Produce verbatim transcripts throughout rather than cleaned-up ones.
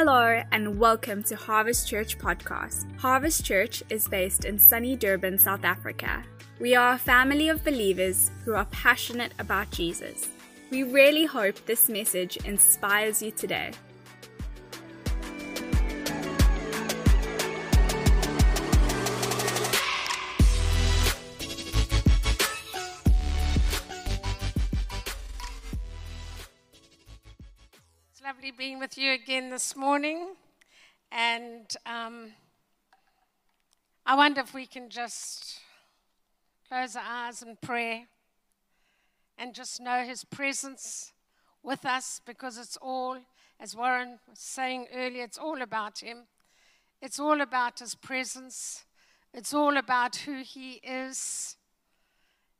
Hello and welcome to Harvest Church Podcast. Harvest Church is based in sunny Durban, South Africa. We are a family of believers who are passionate about Jesus. We really hope this message inspires you today. Being with you again this morning, and um, I wonder if we can just close our eyes in prayer and just know His presence with us, because it's all, as Warren was saying earlier, it's all about Him. It's all about His presence. It's all about who He is,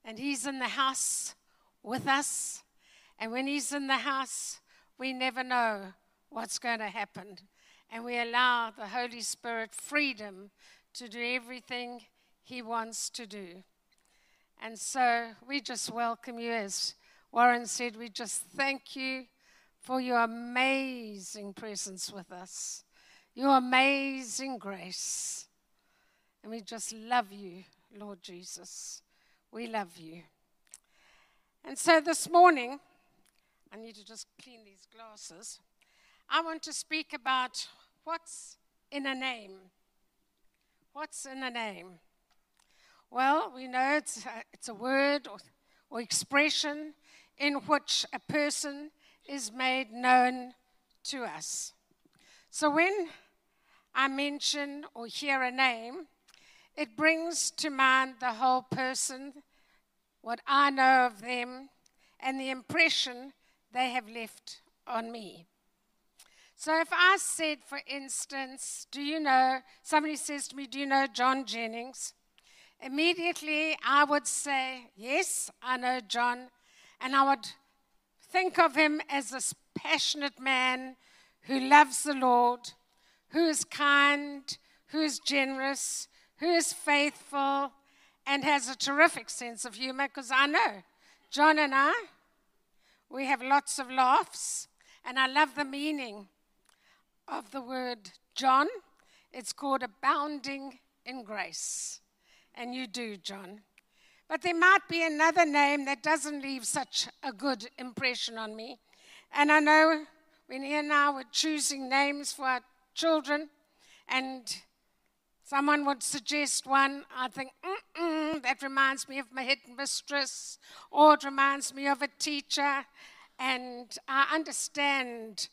and He's in the house with us, and when He's in the house, we never know what's going to happen, and we allow the Holy Spirit freedom to do everything He wants to do. And so we just welcome you. As Warren said, we just thank you for your amazing presence with us, your amazing grace. And we just love you, Lord Jesus. We love you. And so this morning, I need to just clean these glasses. I want to speak about what's in a name. What's in a name? Well, we know it's a, it's a word or, or expression in which a person is made known to us. So when I mention or hear a name, it brings to mind the whole person, what I know of them, and the impression they have left on me. So if I said, for instance, do you know, somebody says to me, do you know John Jennings? Immediately I would say, yes, I know John. And I would think of him as this passionate man who loves the Lord, who is kind, who is generous, who is faithful, and has a terrific sense of humor, because I know John and I, we have lots of laughs, and I love the meaning of the word John. It's called abounding in grace, and you do, John. But there might be another name that doesn't leave such a good impression on me. And I know when here now we're choosing names for our children, and someone would suggest one, I think, mm-mm, that reminds me of my headmistress, or it reminds me of a teacher. And I understand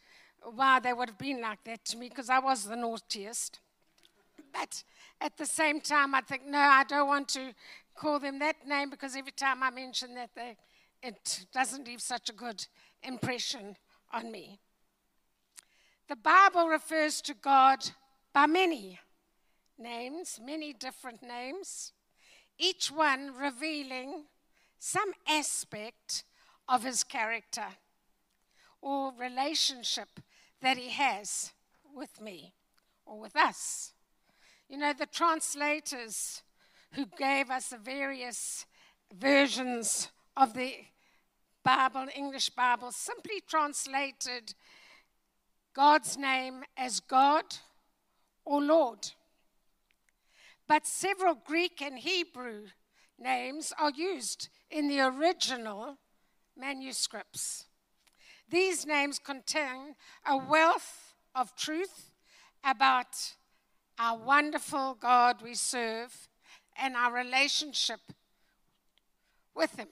why they would have been like that to me, because I was the naughtiest. But at the same time, I think, no, I don't want to call them that name, because every time I mention that, they, it doesn't leave such a good impression on me. The Bible refers to God by many names, many different names, each one revealing some aspect of His character or relationship that He has with me or with us. You know, the translators who gave us the various versions of the Bible, English Bible, simply translated God's name as God or Lord. But several Greek and Hebrew names are used in the original manuscripts. These names contain a wealth of truth about our wonderful God we serve and our relationship with Him.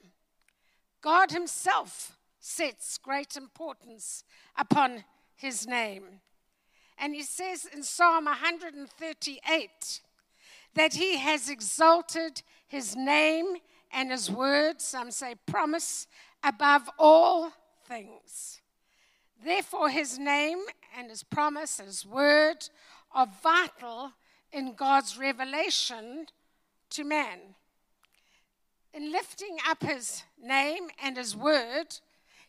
God Himself sets great importance upon His name. And He says in Psalm one thirty-eight, that He has exalted His name and His word, some say promise, above all things. Therefore, His name and His promise and His word are vital in God's revelation to man. In lifting up His name and His word,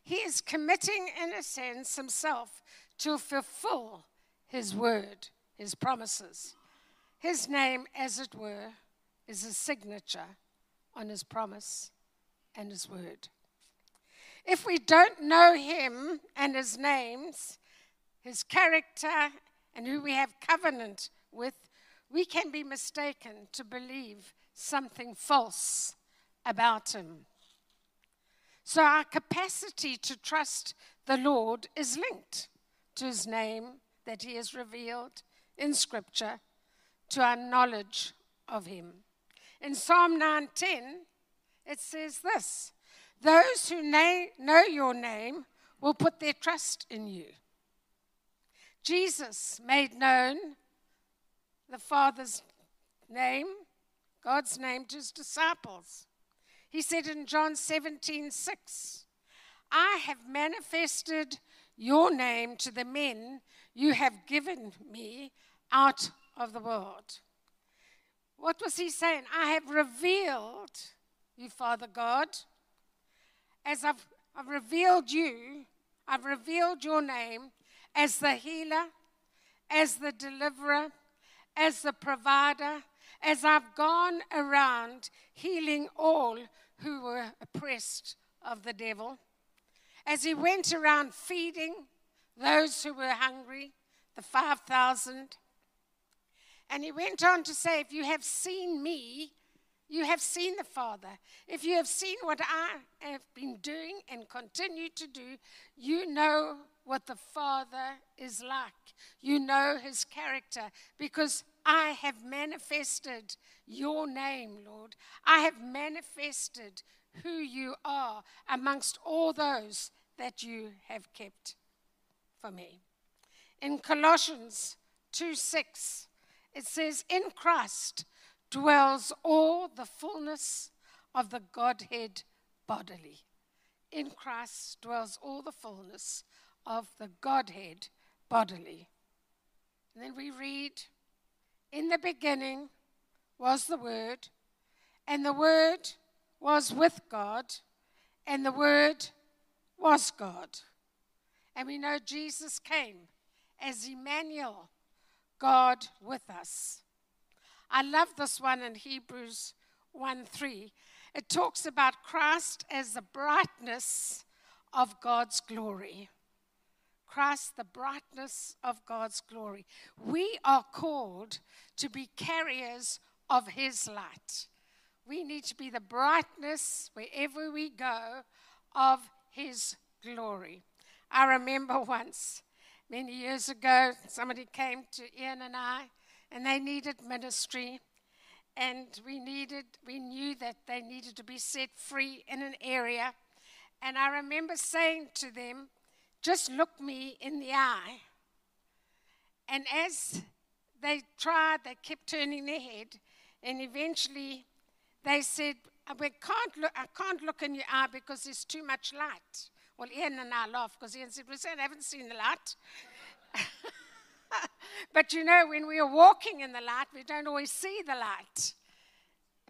He is committing, in a sense, Himself to fulfill His word, His promises. His name, as it were, is His signature on His promise and His word. If we don't know Him and His names, his character, and who we have covenant with, we can be mistaken to believe something false about him. So our capacity to trust the Lord is linked to his name that he has revealed in Scripture, to our knowledge of him. In Psalm nine ten, it says this, "Those who know your name will put their trust in you." Jesus made known the Father's name, God's name, to his disciples. He said in John seventeen six, "I have manifested your name to the men you have given me out of the world." What was he saying? I have revealed you, Father God. As I've, I've revealed you, I've revealed your name as the healer, as the deliverer, as the provider, as I've gone around healing all who were oppressed of the devil. As he went around feeding those who were hungry, the five thousand. And he went on to say, if you have seen me, you have seen the Father. If you have seen what I have been doing and continue to do, you know what the Father is like. You know his character, because I have manifested your name, Lord. I have manifested who you are amongst all those that you have kept for me. In Colossians two six, it says, "In Christ dwells all the fullness of the Godhead bodily." In Christ dwells all the fullness of the Godhead bodily. And then we read, "In the beginning was the Word, and the Word was with God, and the Word was God." And we know Jesus came as Emmanuel, God with us. I love this one in Hebrews one three. It talks about Christ as the brightness of God's glory. Christ, the brightness of God's glory. We are called to be carriers of his light. We need to be the brightness, wherever we go, of his glory. I remember once, many years ago, somebody came to Ian and I, and they needed ministry, and we needed, we knew that they needed to be set free in an area. And I remember saying to them, "Just look me in the eye." And as they tried, they kept turning their head, and eventually they said, we can't look, I can't look in your eye because there's too much light. Well, Ian and I laughed because Ian said, "We said, I haven't seen the light." But you know, when we are walking in the light, we don't always see the light.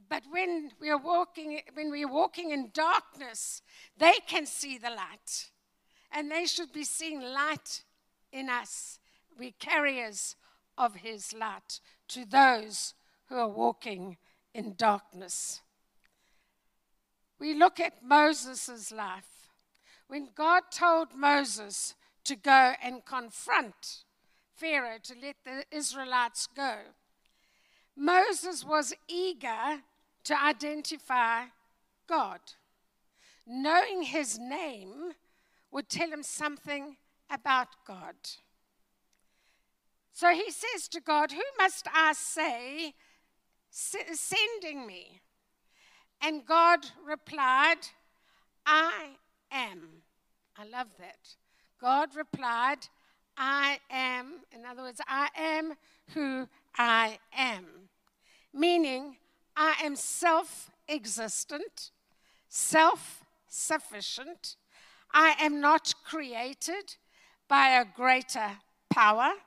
But when we are walking, when we are walking in darkness, they can see the light. And they should be seeing light in us. We're carriers of his light to those who are walking in darkness. We look at Moses' life. When God told Moses to go and confront Pharaoh to let the Israelites go, Moses was eager to identify God. Knowing his name would tell him something about God. So he says to God, "Who must I say is sending me?" And God replied, "I am." I love that. God replied, "I am." In other words, I am who I am. Meaning, I am self-existent, self-sufficient. I am not created by a greater power.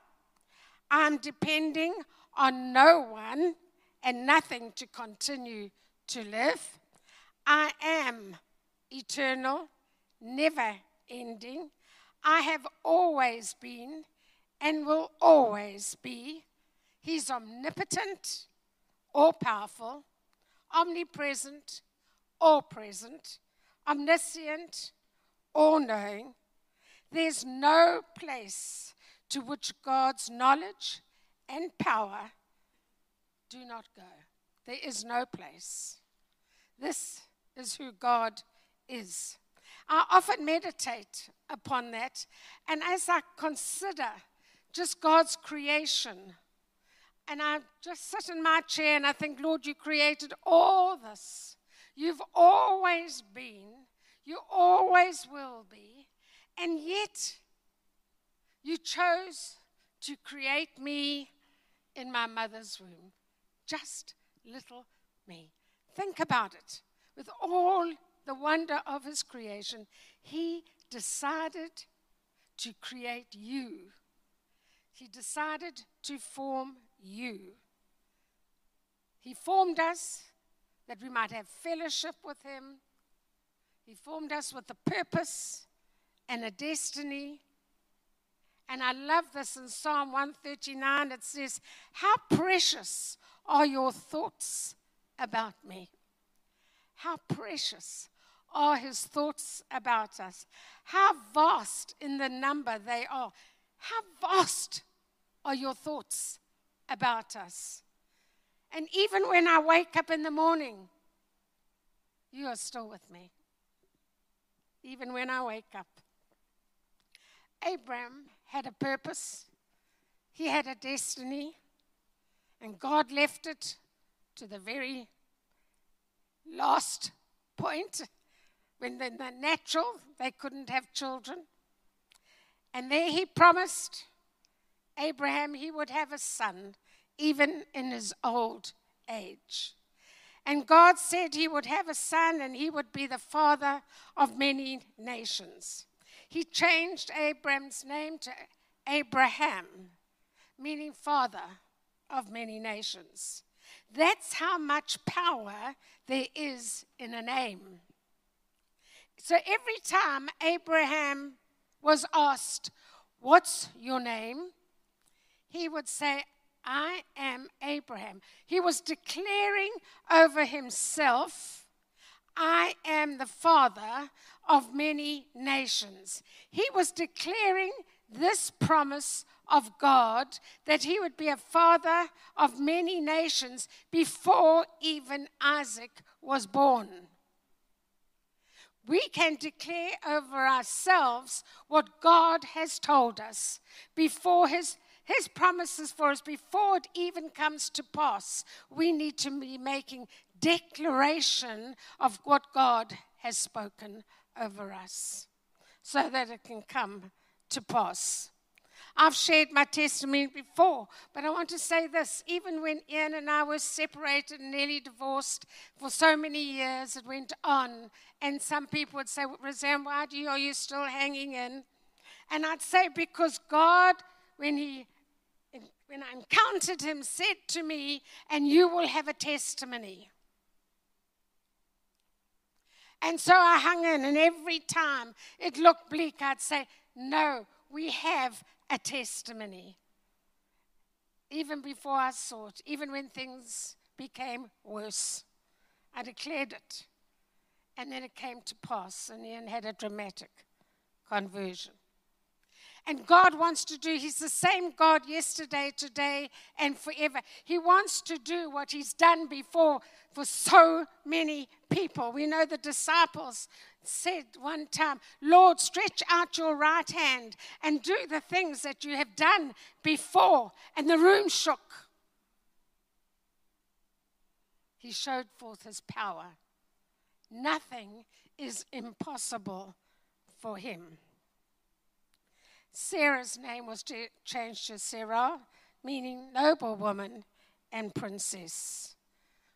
I'm depending on no one and nothing to continue to live. I am eternal, never ending. I have always been and will always be. He's omnipotent, all-powerful, omnipresent, all-present, omniscient, all-knowing. There's no place to which God's knowledge and power do not go. There is no place. This is who God is. I often meditate upon that, and as I consider just God's creation, and I just sit in my chair and I think, Lord, you created all this. You've always been. You always will be. And yet, you chose to create me in my mother's womb. Just little me. Think about it. With all the wonder of his creation, he decided to create you. He decided to form you. He formed us that we might have fellowship with him. He formed us with a purpose and a destiny. And I love this in Psalm one thirty-nine. It says, how precious are your thoughts about me. How precious are his thoughts about us. How vast in the number they are. How vast are your thoughts about us. And even when I wake up in the morning, you are still with me. Even when I wake up. Abraham had a purpose. He had a destiny. And God left it to the very last point, when in the natural they couldn't have children. And there he promised Abraham he would have a son, even in his old age. And God said he would have a son and he would be the father of many nations. He changed Abraham's name to Abraham, meaning father of many nations. That's how much power there is in a name. So every time Abraham was asked, what's your name? He would say, I am Abraham. He was declaring over himself, I am the father of many nations. He was declaring this promise of God that he would be a father of many nations before even Isaac was born. We can declare over ourselves what God has told us before his, his promises for us, before it even comes to pass. We need to be making declaration of what God has spoken over us so that it can come to pass. I've shared my testimony before, but I want to say this. Even when Ian and I were separated and nearly divorced for so many years, it went on. And some people would say, Rosanne, why do you, are you still hanging in? And I'd say, because God, when he, when I encountered him, said to me, and you will have a testimony. And so I hung in, and every time it looked bleak, I'd say, no, we have a testimony, even before I saw it, even when things became worse. I declared it, and then it came to pass, and Ian had a dramatic conversion. And God wants to do, he's the same God yesterday, today, and forever. He wants to do what he's done before for so many people. We know the disciples said one time, Lord, stretch out your right hand and do the things that you have done before. And the room shook. He showed forth his power. Nothing is impossible for him. Sarah's name was changed to Sarah, meaning noble woman and princess.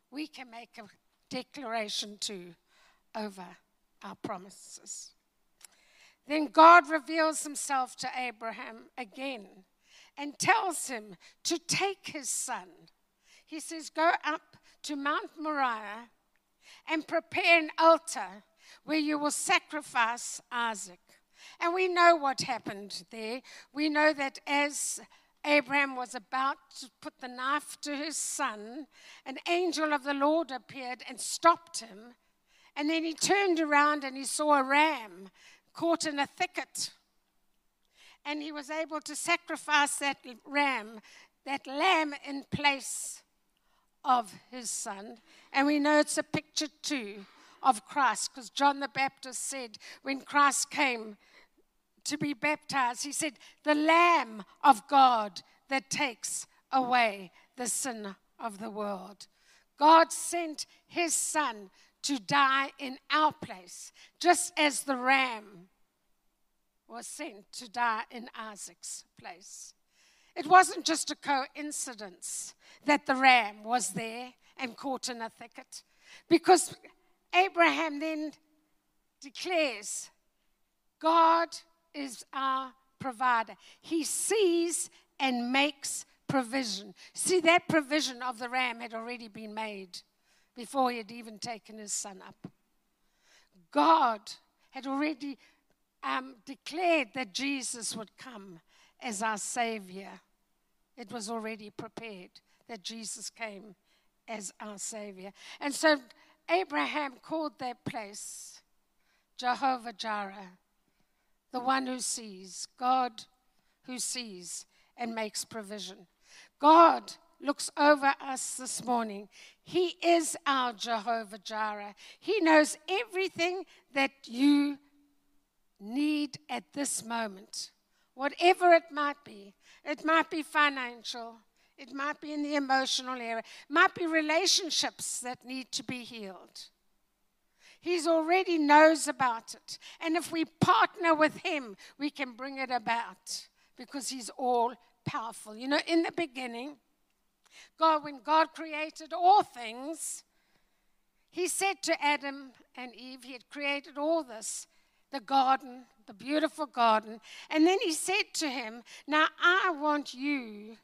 We can make a declaration too over our promises. Then God reveals himself to Abraham again and tells him to take his son. He says, go up to Mount Moriah and prepare an altar where you will sacrifice Isaac. And we know what happened there. We know that as Abraham was about to put the knife to his son, an angel of the Lord appeared and stopped him. And then he turned around and he saw a ram caught in a thicket. and he was able to sacrifice that ram, that lamb in place of his son. And we know it's a picture too of Christ, because John the Baptist said when Christ came to be baptized, he said, the Lamb of God that takes away the sin of the world. God sent his son to die in our place, just as the ram was sent to die in Isaac's place. It wasn't just a coincidence that the ram was there and caught in a thicket, because Abraham then declares, God is our provider. He sees and makes provision. See, that provision of the ram had already been made before he had even taken his son up. God had already um, declared that Jesus would come as our Savior. It was already prepared that Jesus came as our Savior. And so Abraham called that place Jehovah-Jireh, the one who sees, God who sees and makes provision. God looks over us this morning. He is our Jehovah-Jireh. He knows everything that you need at this moment, whatever it might be. It might be financial. It might be in the emotional area. It might be relationships that need to be healed. He already knows about it. And if we partner with him, we can bring it about, because he's all-powerful. You know, in the beginning, God, when God created all things, he said to Adam and Eve, he had created all this, the garden, the beautiful garden. And then he said to him, now I want you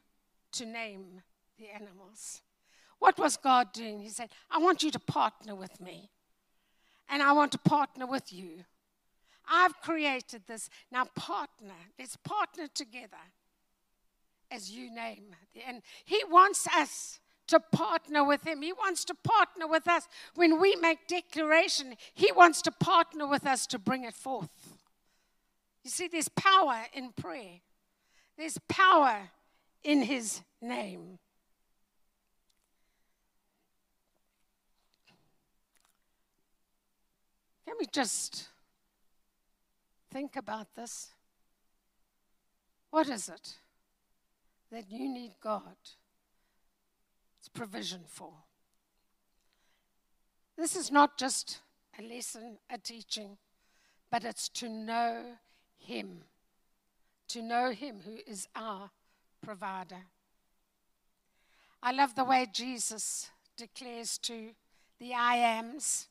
to name the animals. What was God doing? He said, I want you to partner with me, and I want to partner with you. I've created this. Now partner. Let's partner together as you name. And he wants us to partner with him. He wants to partner with us. When we make declaration, he wants to partner with us to bring it forth. You see, there's power in prayer. There's power in his name. Can we just think about this? What is it that you need God's provision for? This is not just a lesson, a teaching, but it's to know him, to know him who is our provider. I love the way Jesus declares to the I ams.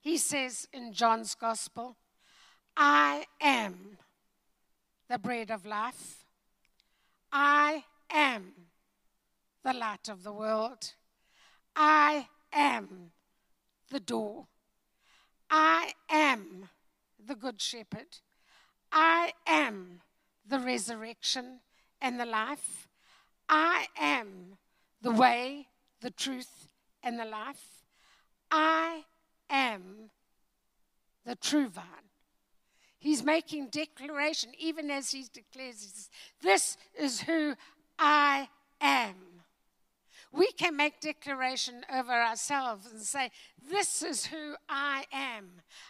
He says in John's Gospel, I am the bread of life. I am the light of the world. I am the door. I am the good shepherd. I am the resurrection and the life. I am the way, the truth, and the life. I am the true vine. He's making declaration, even as he declares, he says, this is who I am. We can make declaration over ourselves and say, this is who I am.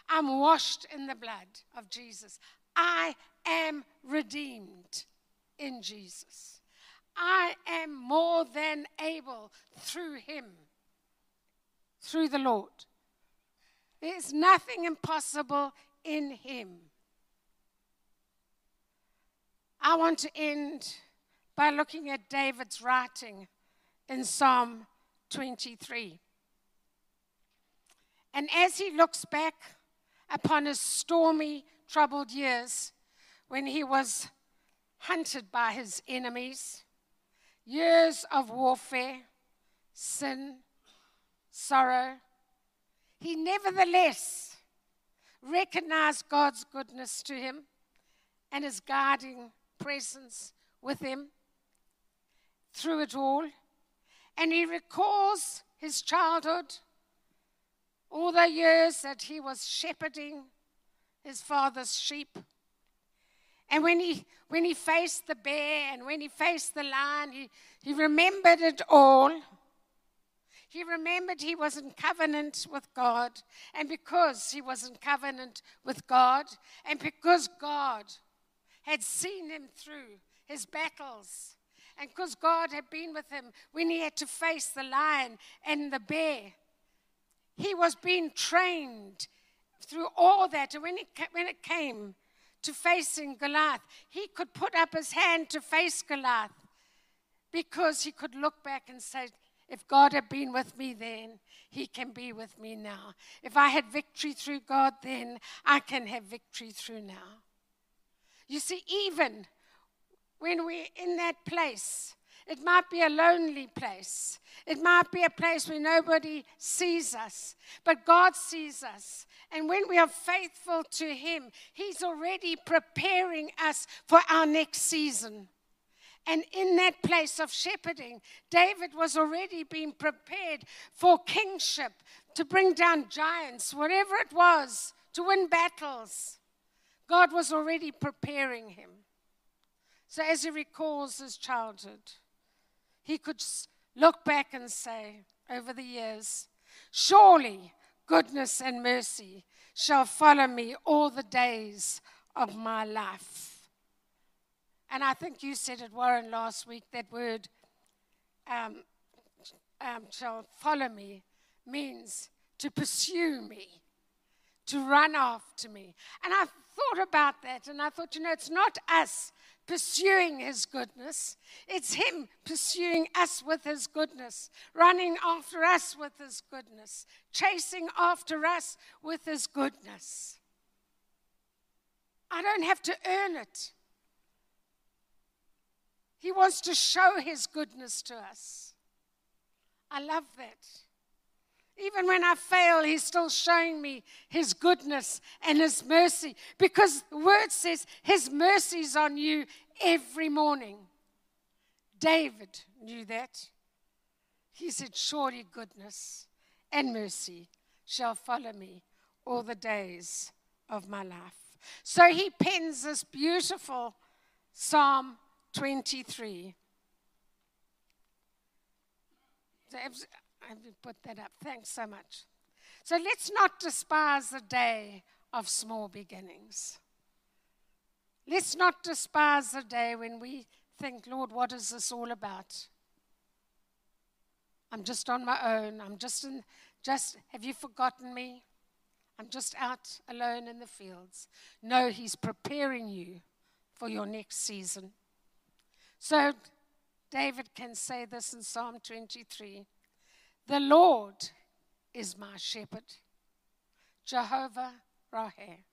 I'm washed in the blood of Jesus. I am redeemed in Jesus. I am more than able through him, through the Lord. There's nothing impossible in him. I want to end by looking at David's writing in Psalm twenty-three. And as he looks back upon his stormy, troubled years when he was hunted by his enemies, years of warfare, sin, sorrow, he nevertheless recognized God's goodness to him and his guiding presence with him through it all. And he recalls his childhood, all the years that he was shepherding his father's sheep. And when he when he faced the bear and when he faced the lion, he, he remembered it all. He remembered he was in covenant with God. And because he was in covenant with God, and because God had seen him through his battles, and because God had been with him when he had to face the lion and the bear, he was being trained through all that. And when, he, when it came to facing Goliath, he could put up his hand to face Goliath because he could look back and say, if God had been with me then, he can be with me now. If I had victory through God then, I can have victory through now. You see, even when we're in that place, it might be a lonely place. It might be a place where nobody sees us, but God sees us. And when we are faithful to him, he's already preparing us for our next season. And in that place of shepherding, David was already being prepared for kingship, to bring down giants, whatever it was, to win battles. God was already preparing him. So as he recalls his childhood, he could look back and say, over the years, surely goodness and mercy shall follow me all the days of my life. And I think you said it, Warren, last week, that word um, um, shall follow me means to pursue me, to run after me. And I thought about that, and I thought, you know, it's not us pursuing his goodness. It's him pursuing us with his goodness, running after us with his goodness, chasing after us with his goodness. I don't have to earn it. He wants to show his goodness to us. I love that. Even when I fail, he's still showing me his goodness and his mercy, because the word says his mercies on you every morning. David knew that. He said, surely goodness and mercy shall follow me all the days of my life. So he pens this beautiful Psalm twenty-three. So I will put that up. Thanks so much. So let's not despise the day of small beginnings. Let's not despise the day when we think, Lord, what is this all about? I'm just on my own. I'm just in, just, have you forgotten me? I'm just out alone in the fields. No, he's preparing you for your next season. So David can say this in Psalm twenty-three. The Lord is my shepherd, Jehovah Rohi.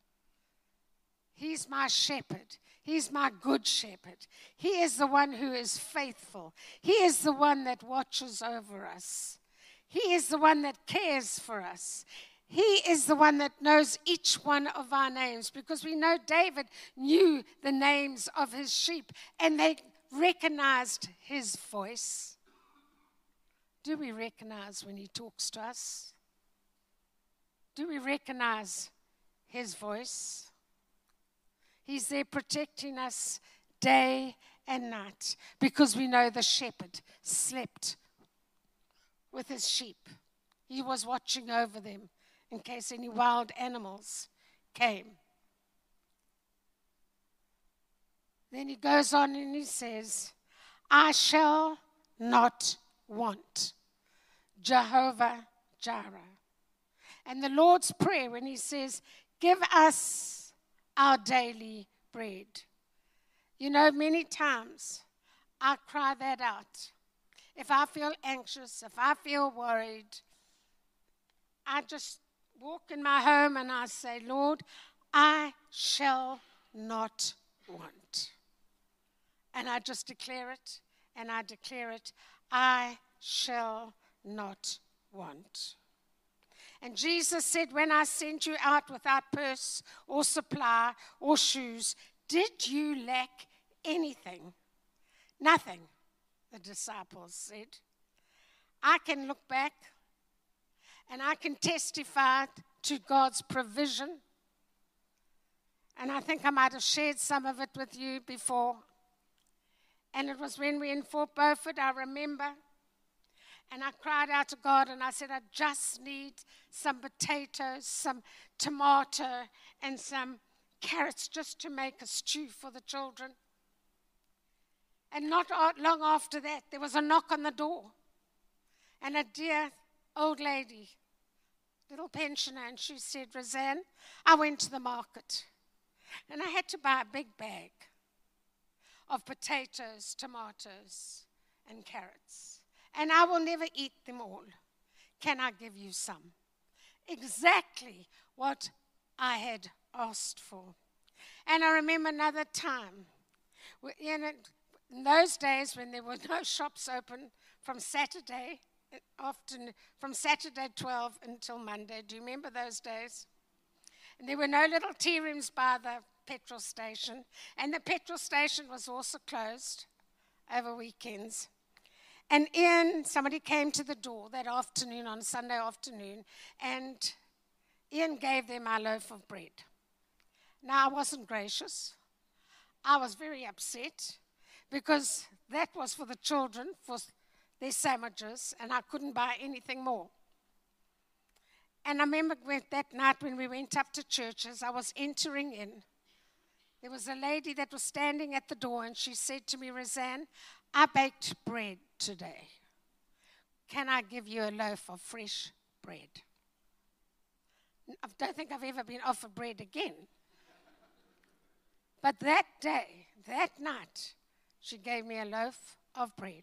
He's my shepherd. He's my good shepherd. He is the one who is faithful. He is the one that watches over us. He is the one that cares for us. He is the one that knows each one of our names, because we know David knew the names of his sheep and they recognized his voice. Do we recognize when he talks to us? Do we recognize his voice? He's there protecting us day and night, because we know the shepherd slept with his sheep. He was watching over them in case any wild animals came. Then he goes on and he says, I shall not want. Jehovah-Jireh. And the Lord's Prayer, when he says, give us our daily bread. You know, many times I cry that out. If I feel anxious, if I feel worried, I just walk in my home and I say, Lord, I shall not want. And I just declare it, and I declare it, I shall not want. And Jesus said, when I sent you out without purse or supply or shoes, did you lack anything? Nothing, the disciples said. I can look back and I can testify to God's provision And I think I might have shared some of it with you before. And it was when we were in Fort Beaufort, I remember. And I cried out to God and I said, I just need some potatoes, some tomato, and some carrots just to make a stew for the children. And not long after that, there was a knock on the door. And a dear old lady, little pensioner, and she said, Roseanne, I went to the market. And I had to buy a big bag of potatoes, tomatoes, and carrots. And I will never eat them all. Can I give you some? Exactly what I had asked for. And I remember another time, in those days when there were no shops open from Saturday afternoon, from Saturday twelve until Monday. Do you remember those days? And there were no little tea rooms by the petrol station. And the petrol station was also closed over weekends. And Ian, somebody came to the door that afternoon, on Sunday afternoon, and Ian gave them our loaf of bread. Now, I wasn't gracious. I was very upset because that was for the children, for their sandwiches, and I couldn't buy anything more. And I remember that night when we went up to churches, I was entering in. There was a lady that was standing at the door, and she said to me, Roseanne, I baked bread today. Can I give you a loaf of fresh bread? I don't think I've ever been offered bread again. But that day, that night, she gave me a loaf of bread.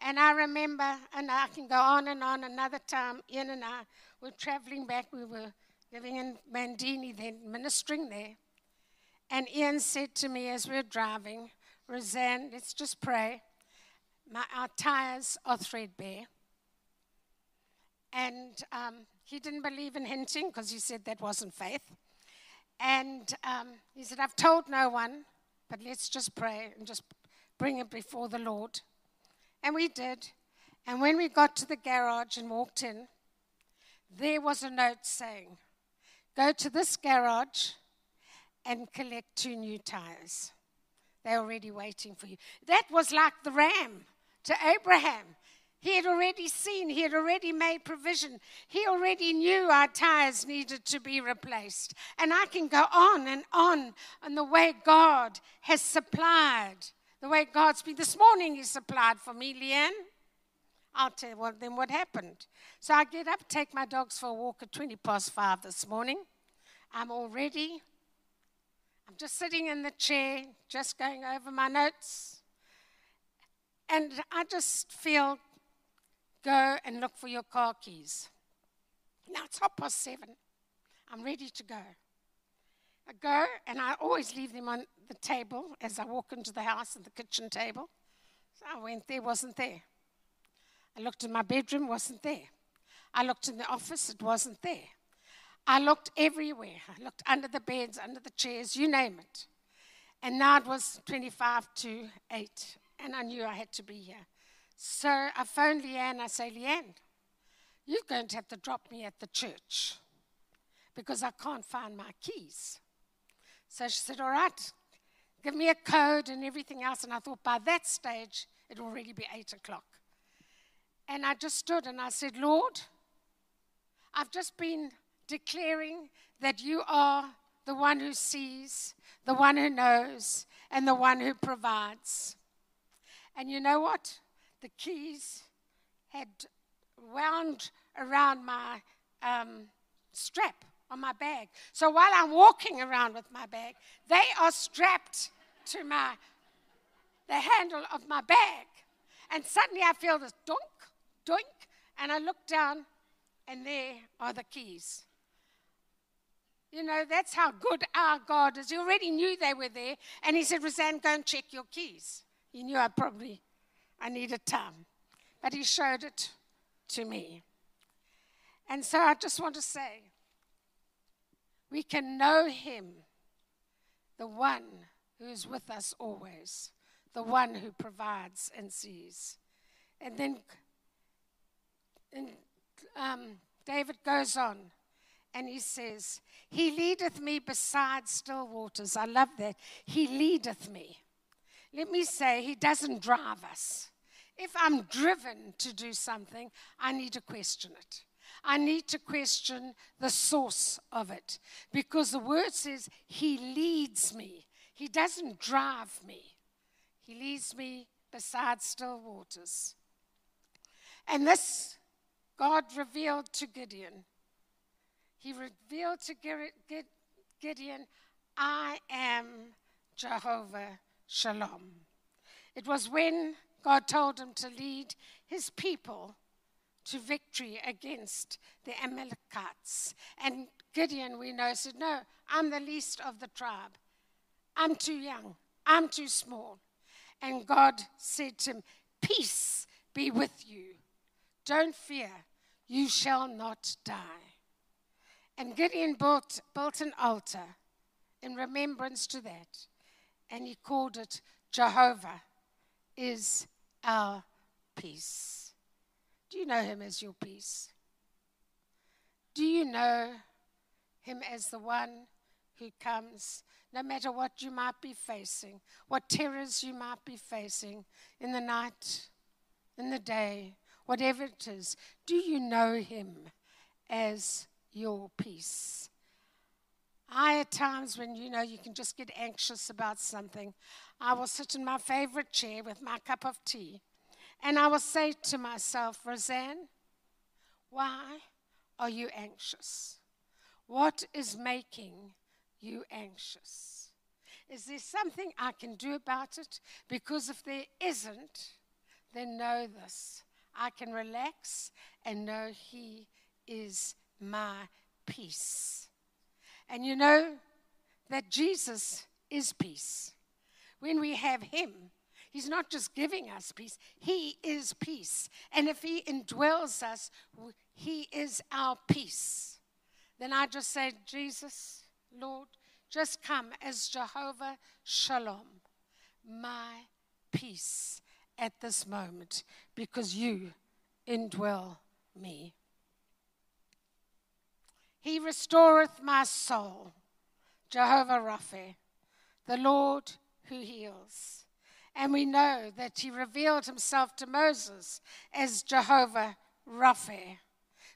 And I remember, and I can go on and on, another time, Ian and I were traveling back. We were living in Mandini then, ministering there. And Ian said to me as we were driving, Roseanne, let's just pray. My, our tires are threadbare. And um, he didn't believe in hinting because he said that wasn't faith. And um, he said, I've told no one, but let's just pray and just bring it before the Lord. And we did. And when we got to the garage and walked in, there was a note saying, go to this garage and collect two new tires. They're already waiting for you. That was like the ram to Abraham. He had already seen, he had already made provision. He already knew our tires needed to be replaced. And I can go on and on on the way God has supplied, the way God's been. This morning he supplied for me, Leanne. I'll tell you what, then what happened. So I get up, take my dogs for a walk at twenty past five this morning. I'm all ready. I'm just sitting in the chair, just going over my notes. And I just feel, go and look for your car keys. Now it's half past seven. I'm ready to go. I go, and I always leave them on the table as I walk into the house, at the kitchen table. So I went there, wasn't there. I looked in my bedroom, wasn't there. I looked in the office, it wasn't there. I looked everywhere. I looked under the beds, under the chairs, you name it. And now it was twenty-five to eight, and I knew I had to be here. So I phoned Leanne. I say, Leanne, you're going to have to drop me at the church because I can't find my keys. So she said, all right, give me a code and everything else. And I thought by that stage, it would already be eight o'clock. And I just stood and I said, Lord, I've just been declaring that you are the one who sees, the one who knows, and the one who provides. And you know what? The keys had wound around my um, strap on my bag. So while I'm walking around with my bag, they are strapped to my the handle of my bag. And suddenly I feel this doink, doink, and I look down, and there are the keys. You know, that's how good our God is. He already knew they were there. And he said, Roseanne, go and check your keys. He knew I probably, I needed time. But he showed it to me. And so I just want to say, we can know him, the one who is with us always, the one who provides and sees. And then and, um, David goes on. And he says, he leadeth me beside still waters. I love that. He leadeth me. Let me say, he doesn't drive us. If I'm driven to do something, I need to question it. I need to question the source of it. Because the word says, he leads me. He doesn't drive me. He leads me beside still waters. And this God revealed to Gideon. He revealed to Gideon, I am Jehovah Shalom. It was when God told him to lead his people to victory against the Amalekites. And Gideon, we know, said, no, I'm the least of the tribe. I'm too young. I'm too small. And God said to him, peace be with you. Don't fear. You shall not die. And Gideon built, built an altar in remembrance to that. And he called it Jehovah is our peace. Do you know him as your peace? Do you know him as the one who comes, no matter what you might be facing, what terrors you might be facing in the night, in the day, whatever it is? Do you know him as your peace? I, at times when, you know, you can just get anxious about something, I will sit in my favorite chair with my cup of tea, and I will say to myself, Roseanne, why are you anxious? What is making you anxious? Is there something I can do about it? Because if there isn't, then know this. I can relax and know he is my peace. And you know that Jesus is peace. When we have him, he's not just giving us peace. He is peace. And if he indwells us, he is our peace. Then I just say, Jesus, Lord, just come as Jehovah Shalom, my peace at this moment, because you indwell me. He restoreth my soul, Jehovah Rapha, the Lord who heals. And we know that he revealed himself to Moses as Jehovah Rapha,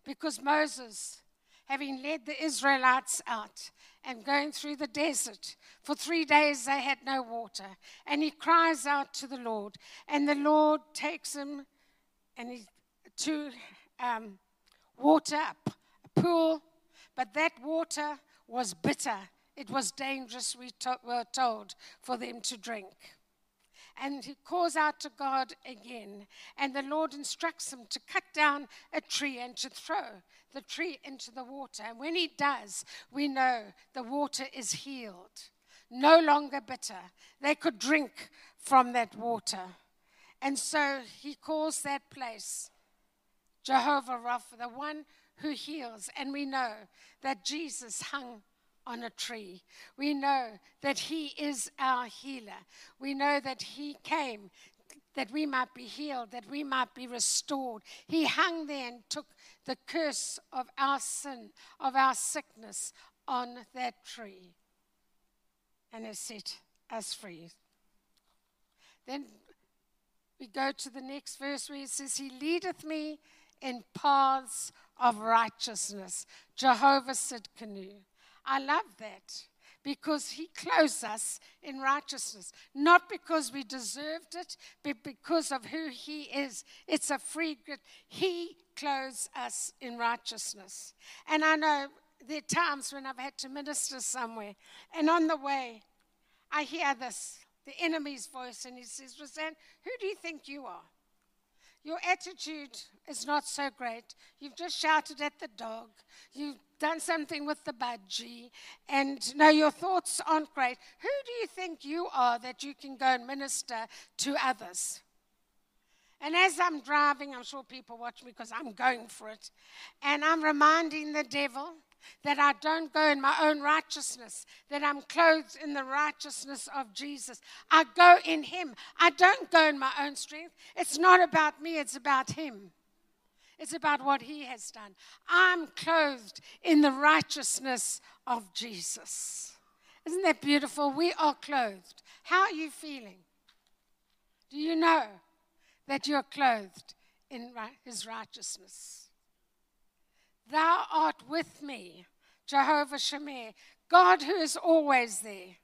because Moses, having led the Israelites out and going through the desert, for three days they had no water, and he cries out to the Lord, and the Lord takes him and he, to um, water up a pool. But that water was bitter. It was dangerous, we to- were told, for them to drink. And he calls out to God again. And the Lord instructs him to cut down a tree and to throw the tree into the water. And when he does, we know the water is healed, no longer bitter. They could drink from that water. And so he calls that place Jehovah Rapha, the one who heals. And we know that Jesus hung on a tree. We know that he is our healer. We know that he came that we might be healed, that we might be restored. He hung there and took the curse of our sin, of our sickness, on that tree, and has set us free. Then we go to the next verse where it says, he leadeth me in paths of righteousness, Jehovah Tsidkenu. I love that, because he clothes us in righteousness, not because we deserved it, but because of who he is. It's a free gift. He clothes us in righteousness. And I know there are times when I've had to minister somewhere, and on the way, I hear this, the enemy's voice, and he says, Roseanne, who do you think you are? Your attitude is not so great. You've just shouted at the dog. You've done something with the budgie. And no, your thoughts aren't great. Who do you think you are that you can go and minister to others? And as I'm driving, I'm sure people watch me because I'm going for it. And I'm reminding the devil that I don't go in my own righteousness, that I'm clothed in the righteousness of Jesus. I go in him. I don't go in my own strength. It's not about me, it's about him. It's about what he has done. I'm clothed in the righteousness of Jesus. Isn't that beautiful? We are clothed. How are you feeling? Do you know that you're clothed in his righteousness? Thou art with me, Jehovah Shammir, God who is always there.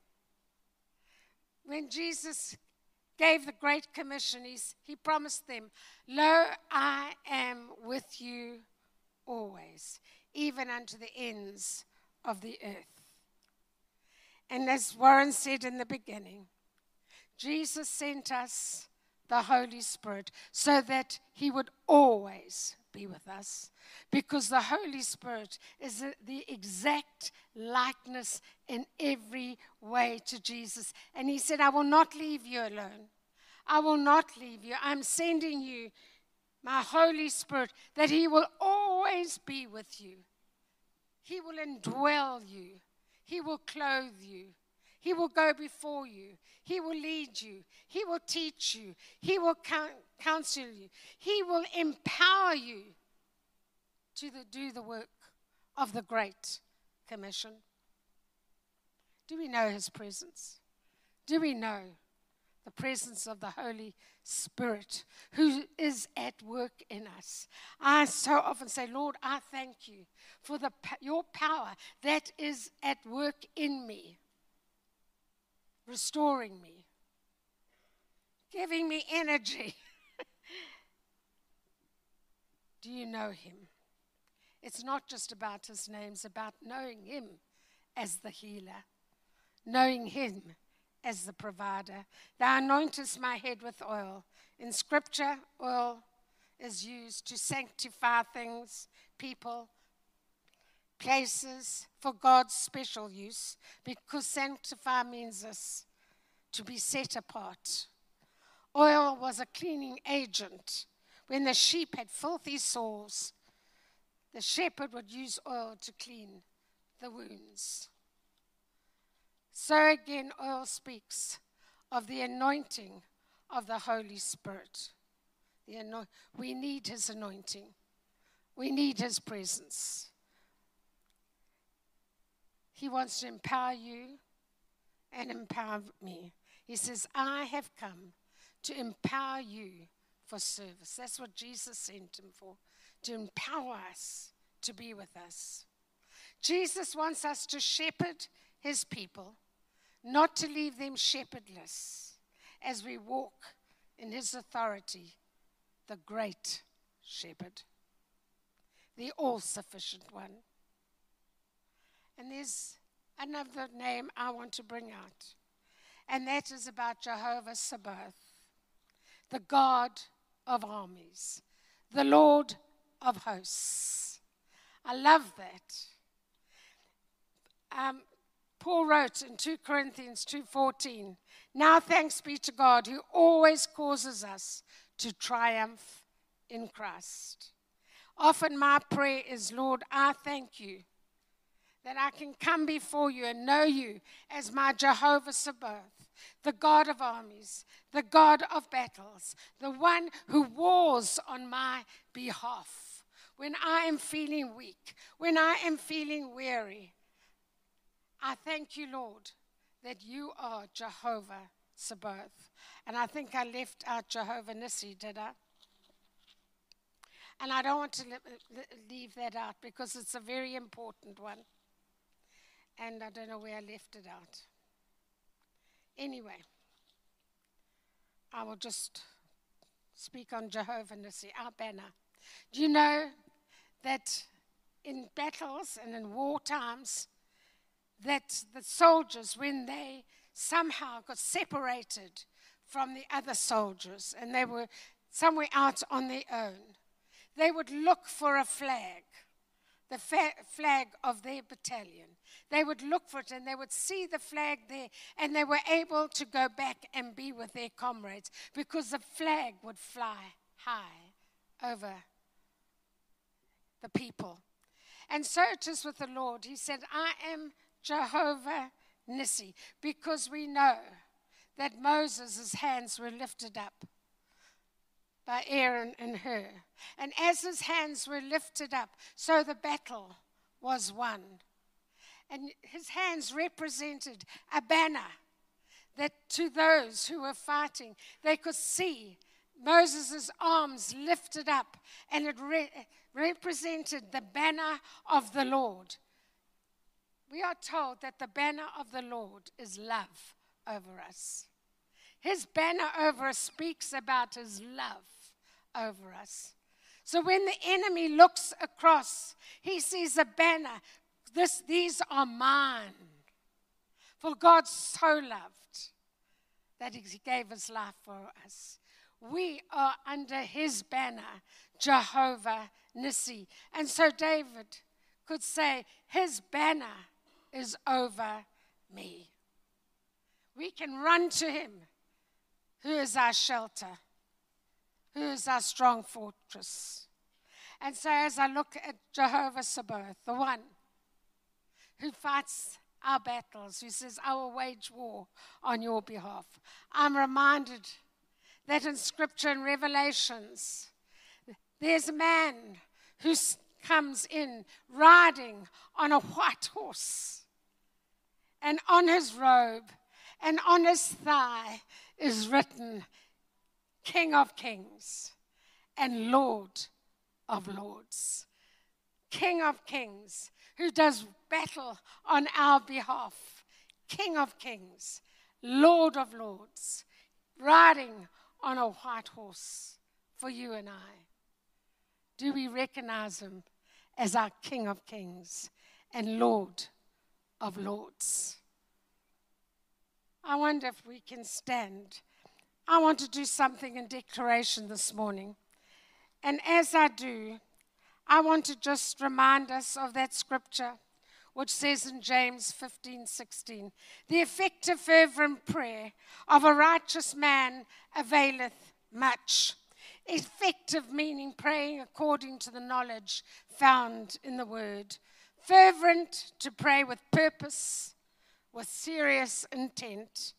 When Jesus gave the Great Commission, he, he promised them, lo, I am with you always, even unto the ends of the earth. And as Warren said in the beginning, Jesus sent us the Holy Spirit so that he would always be with us, because the Holy Spirit is the exact likeness in every way to Jesus. And he said, I will not leave you alone. I will not leave you. I'm sending you my Holy Spirit, that he will always be with you. He will indwell you. He will clothe you. He will go before you. He will lead you. He will teach you. He will counsel you. He will empower you to the, do the work of the Great Commission. Do we know his presence? Do we know the presence of the Holy Spirit who is at work in us? I so often say, Lord, I thank you for the, your power that is at work in me, restoring me, giving me energy. Do you know him? It's not just about his name, it's about knowing him as the healer, knowing him as the provider. Thou anointest my head with oil. In Scripture, oil is used to sanctify things, people, places, for God's special use, because sanctify means this, to be set apart. Oil was a cleaning agent. When the sheep had filthy sores, the shepherd would use oil to clean the wounds. So again, oil speaks of the anointing of the Holy Spirit. The anoint- we need his anointing. We need his presence. He wants to empower you and empower me. He says, I have come to empower you for service. That's what Jesus sent him for, to empower us, to be with us. Jesus wants us to shepherd his people, not to leave them shepherdless, as we walk in his authority, the Great Shepherd, the all-sufficient one. And there's another name I want to bring out, and that is about Jehovah Sabaoth, the God of armies, the Lord of hosts. I love that. Um, Paul wrote in Second Corinthians two fourteen, now thanks be to God who always causes us to triumph in Christ. Often my prayer is, Lord, I thank you that I can come before you and know you as my Jehovah Sabaoth, the God of armies, the God of battles, the one who wars on my behalf. When I am feeling weak, when I am feeling weary, I thank you, Lord, that you are Jehovah Sabaoth. And I think I left out Jehovah Nissi, did I? And I don't want to leave that out because it's a very important one. And I don't know where I left it out. Anyway, I will just speak on Jehovah Nissi, our banner. Do you know that in battles and in war times, that the soldiers, when they somehow got separated from the other soldiers and they were somewhere out on their own, they would look for a flag, the fa- flag of their battalion. They would look for it and they would see the flag there, and they were able to go back and be with their comrades because the flag would fly high over the people. And so it is with the Lord. He said, I am Jehovah Nissi, because we know that Moses' hands were lifted up by Aaron and Hur. And as his hands were lifted up, so the battle was won. And his hands represented a banner that to those who were fighting, they could see Moses' arms lifted up, and it re- represented the banner of the Lord. We are told that the banner of the Lord is love over us. His banner over us speaks about his love over us. So when the enemy looks across, he sees a banner. This, these are mine. For God so loved that he gave his life for us. We are under his banner, Jehovah Nissi. And so David could say, his banner is over me. We can run to him, who is our shelter, who is our strong fortress. And so as I look at Jehovah Sabaoth, the one who fights our battles, who says, I will wage war on your behalf, I'm reminded that in Scripture and Revelations, there's a man who comes in riding on a white horse, and on his robe and on his thigh is written, King of Kings and Lord of Lords. King of Kings, who does battle on our behalf. King of Kings, Lord of Lords, riding on a white horse for you and I. Do we recognize him as our King of Kings and Lord of Lords? I wonder if we can stand. I want to do something in declaration this morning. And as I do, I want to just remind us of that scripture which says in James fifteen sixteen, the effective fervent prayer of a righteous man availeth much. Effective meaning praying according to the knowledge found in the word. Fervent, to pray with purpose, with serious intent.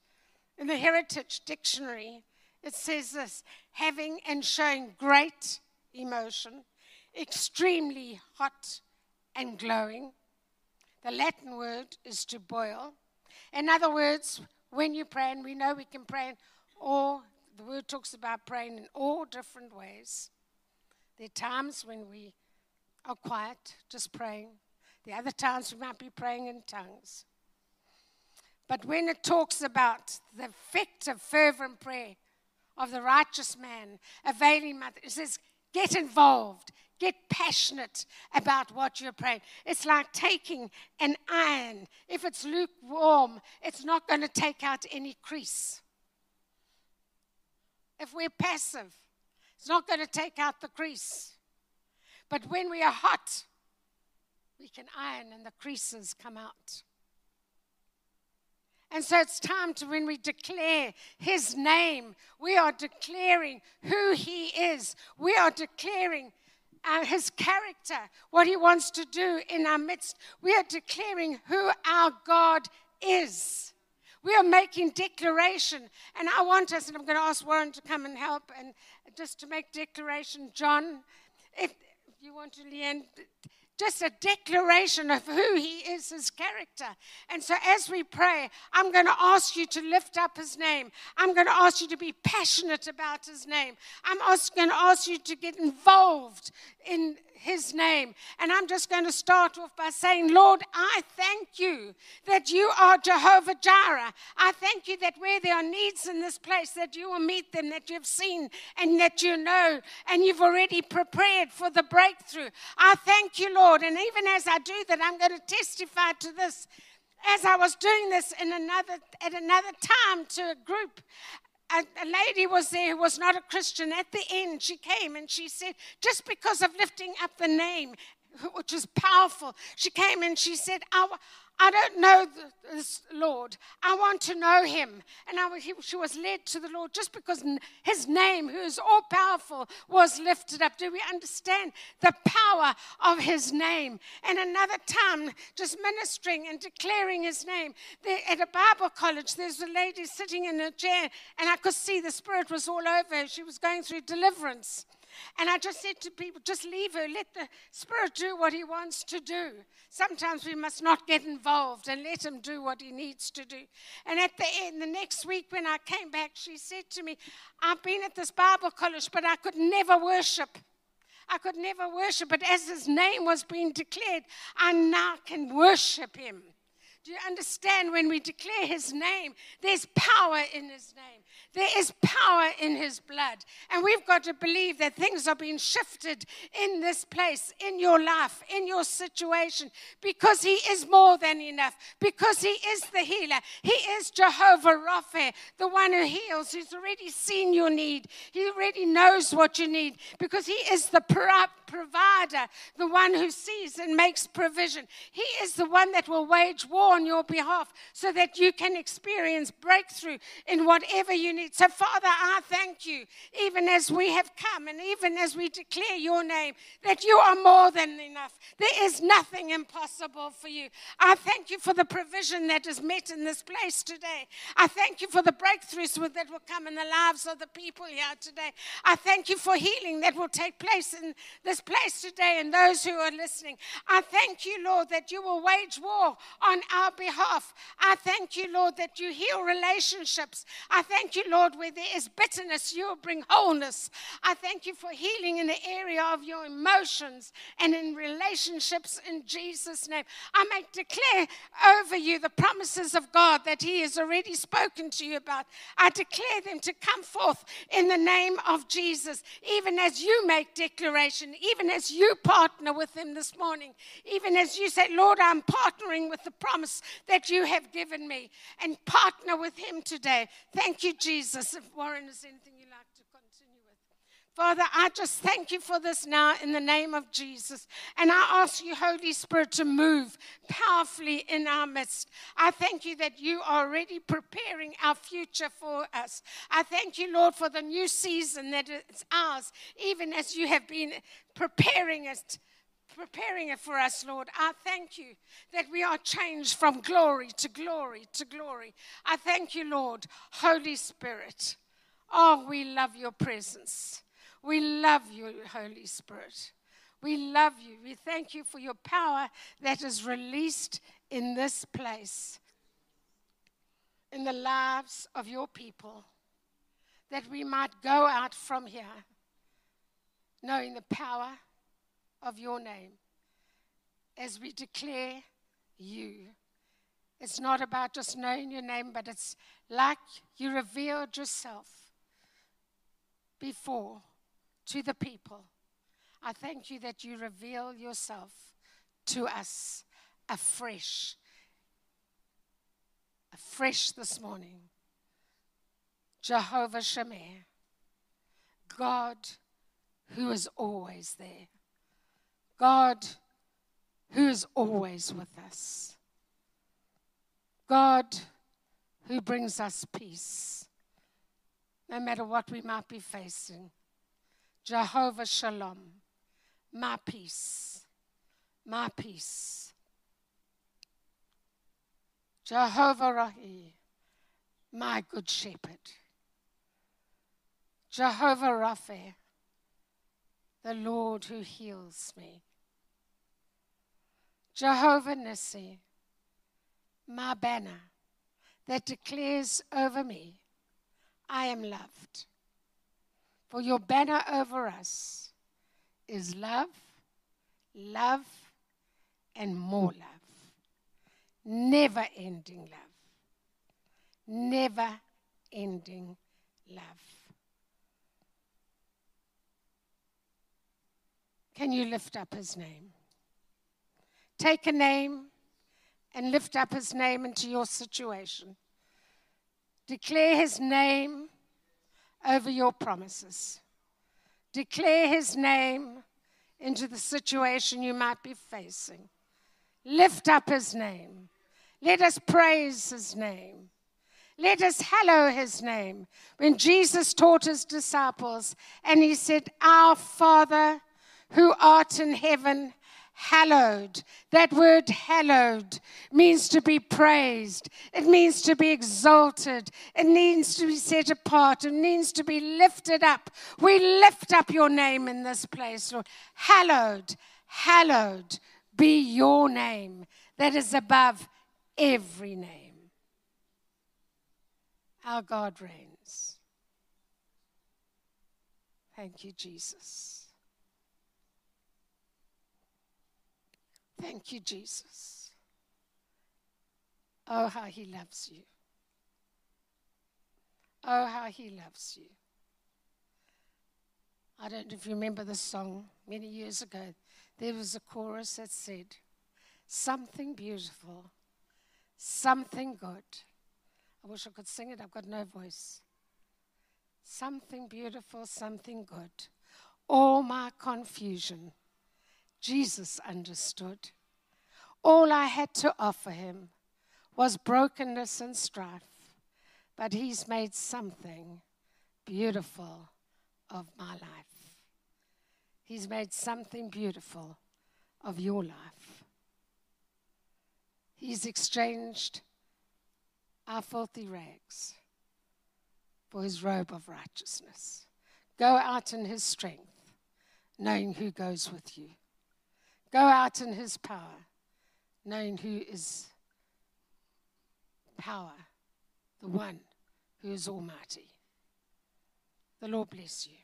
In the Heritage Dictionary, it says this, having and showing great emotion, extremely hot and glowing. The Latin word is to boil. In other words, when you pray, and we know we can pray in all, the word talks about praying in all different ways. There are times when we are quiet, just praying. There are other times we might be praying in tongues. But when it talks about the effective, fervent prayer of the righteous man, availing much, it says, get involved. Get passionate about what you're praying. It's like taking an iron. If it's lukewarm, it's not going to take out any crease. If we're passive, it's not going to take out the crease. But when we are hot, we can iron and the creases come out. And so it's time to, when we declare his name, we are declaring who he is. We are declaring Uh, his character, what he wants to do in our midst. We are declaring who our God is. We are making declaration. And I want us, and I'm going to ask Warren to come and help, and just to make declaration, John, if you want to, Leanne, just a declaration of who he is, his character. And so as we pray, I'm going to ask you to lift up his name. I'm going to ask you to be passionate about his name. I'm also going to ask you to get involved in his name. And I'm just going to start off by saying, Lord, I thank you that you are Jehovah-Jireh. I thank you that where there are needs in this place, that you will meet them, that you've seen and that you know, and you've already prepared for the breakthrough. I thank you, Lord. Lord, and even as I do that, I'm going to testify to this. As I was doing this in another at another time to a group, a, a lady was there who was not a Christian. At the end, she came and she said, just because of lifting up the name, which is powerful, she came and she said, I, I don't know this Lord. I want to know him. And I, she was led to the Lord just because his name, who is all-powerful, was lifted up. Do we understand the power of his name? And another time, just ministering and declaring his name. There, at a Bible college, there's a lady sitting in a chair, and I could see the Spirit was all over her. She was going through deliverance. And I just said to people, just leave her. Let the Spirit do what he wants to do. Sometimes we must not get involved and let him do what he needs to do. And at the end, the next week when I came back, she said to me, I've been at this Bible college, but I could never worship. I could never worship. But as his name was being declared, I now can worship him. Do you understand? When we declare his name, there's power in his name. There is power in his blood. And we've got to believe that things are being shifted in this place, in your life, in your situation, because he is more than enough, because he is the healer. He is Jehovah Rapha, the one who heals. He's already seen your need. He already knows what you need, because he is the provider, the one who sees and makes provision. He is the one that will wage war on your behalf so that you can experience breakthrough in whatever you need. So, Father, I thank you, even as we have come and even as we declare your name, that you are more than enough. There is nothing impossible for you. I thank you for the provision that is met in this place today. I thank you for the breakthroughs that will come in the lives of the people here today. I thank you for healing that will take place in this place today and those who are listening. I thank you, Lord, that you will wage war on our behalf. I thank you, Lord, that you heal relationships. I thank you, Lord, where there is bitterness, you will bring wholeness. I thank you for healing in the area of your emotions and in relationships in Jesus' name. I may declare over you the promises of God that he has already spoken to you about. I declare them to come forth in the name of Jesus, even as you make declaration, even as you partner with him this morning, even as you say, Lord, I'm partnering with the promise that you have given me, and partner with him today. Thank you, Jesus. If Warren has anything you'd like to continue with. Father, I just thank you for this now in the name of Jesus. And I ask you, Holy Spirit, to move powerfully in our midst. I thank you that you are already preparing our future for us. I thank you, Lord, for the new season that is ours, even as you have been preparing it. Preparing it for us, Lord. I thank you that we are changed from glory to glory to glory. I thank you, Lord. Holy Spirit, oh, we love your presence. We love you, Holy Spirit. We love you. We thank you for your power that is released in this place, in the lives of your people, that we might go out from here knowing the power of your name, as we declare you. It's not about just knowing your name, but it's like you revealed yourself before to the people. I thank you that you reveal yourself to us afresh, afresh this morning. Jehovah Shammir, God who is always there. God, who is always with us. God, who brings us peace, no matter what we might be facing. Jehovah Shalom, my peace, my peace. Jehovah Rohi, my good shepherd. Jehovah Rapha, the Lord who heals me. Jehovah Nissi, my banner that declares over me, I am loved. For your banner over us is love, love, and more love. Never-ending love. Never-ending love. Can you lift up his name? Take a name and lift up his name into your situation. Declare his name over your promises. Declare his name into the situation you might be facing. Lift up his name. Let us praise his name. Let us hallow his name. When Jesus taught his disciples and he said, Our Father who art in heaven, hallowed. That word hallowed means to be praised. It means to be exalted. It means to be set apart. It means to be lifted up. We lift up your name in this place, Lord. Hallowed, hallowed be your name that is above every name. Our God reigns. Thank you, Jesus. Thank you, Jesus. Oh, how he loves you. Oh, how he loves you. I don't know if you remember the song many years ago. There was a chorus that said, something beautiful, something good. I wish I could sing it. I've got no voice. Something beautiful, something good. All my confusion, Jesus understood. All I had to offer him was brokenness and strife, but he's made something beautiful of my life. He's made something beautiful of your life. He's exchanged our filthy rags for his robe of righteousness. Go out in his strength, knowing who goes with you. Go out in his power, knowing who is power, the one who is almighty. The Lord bless you.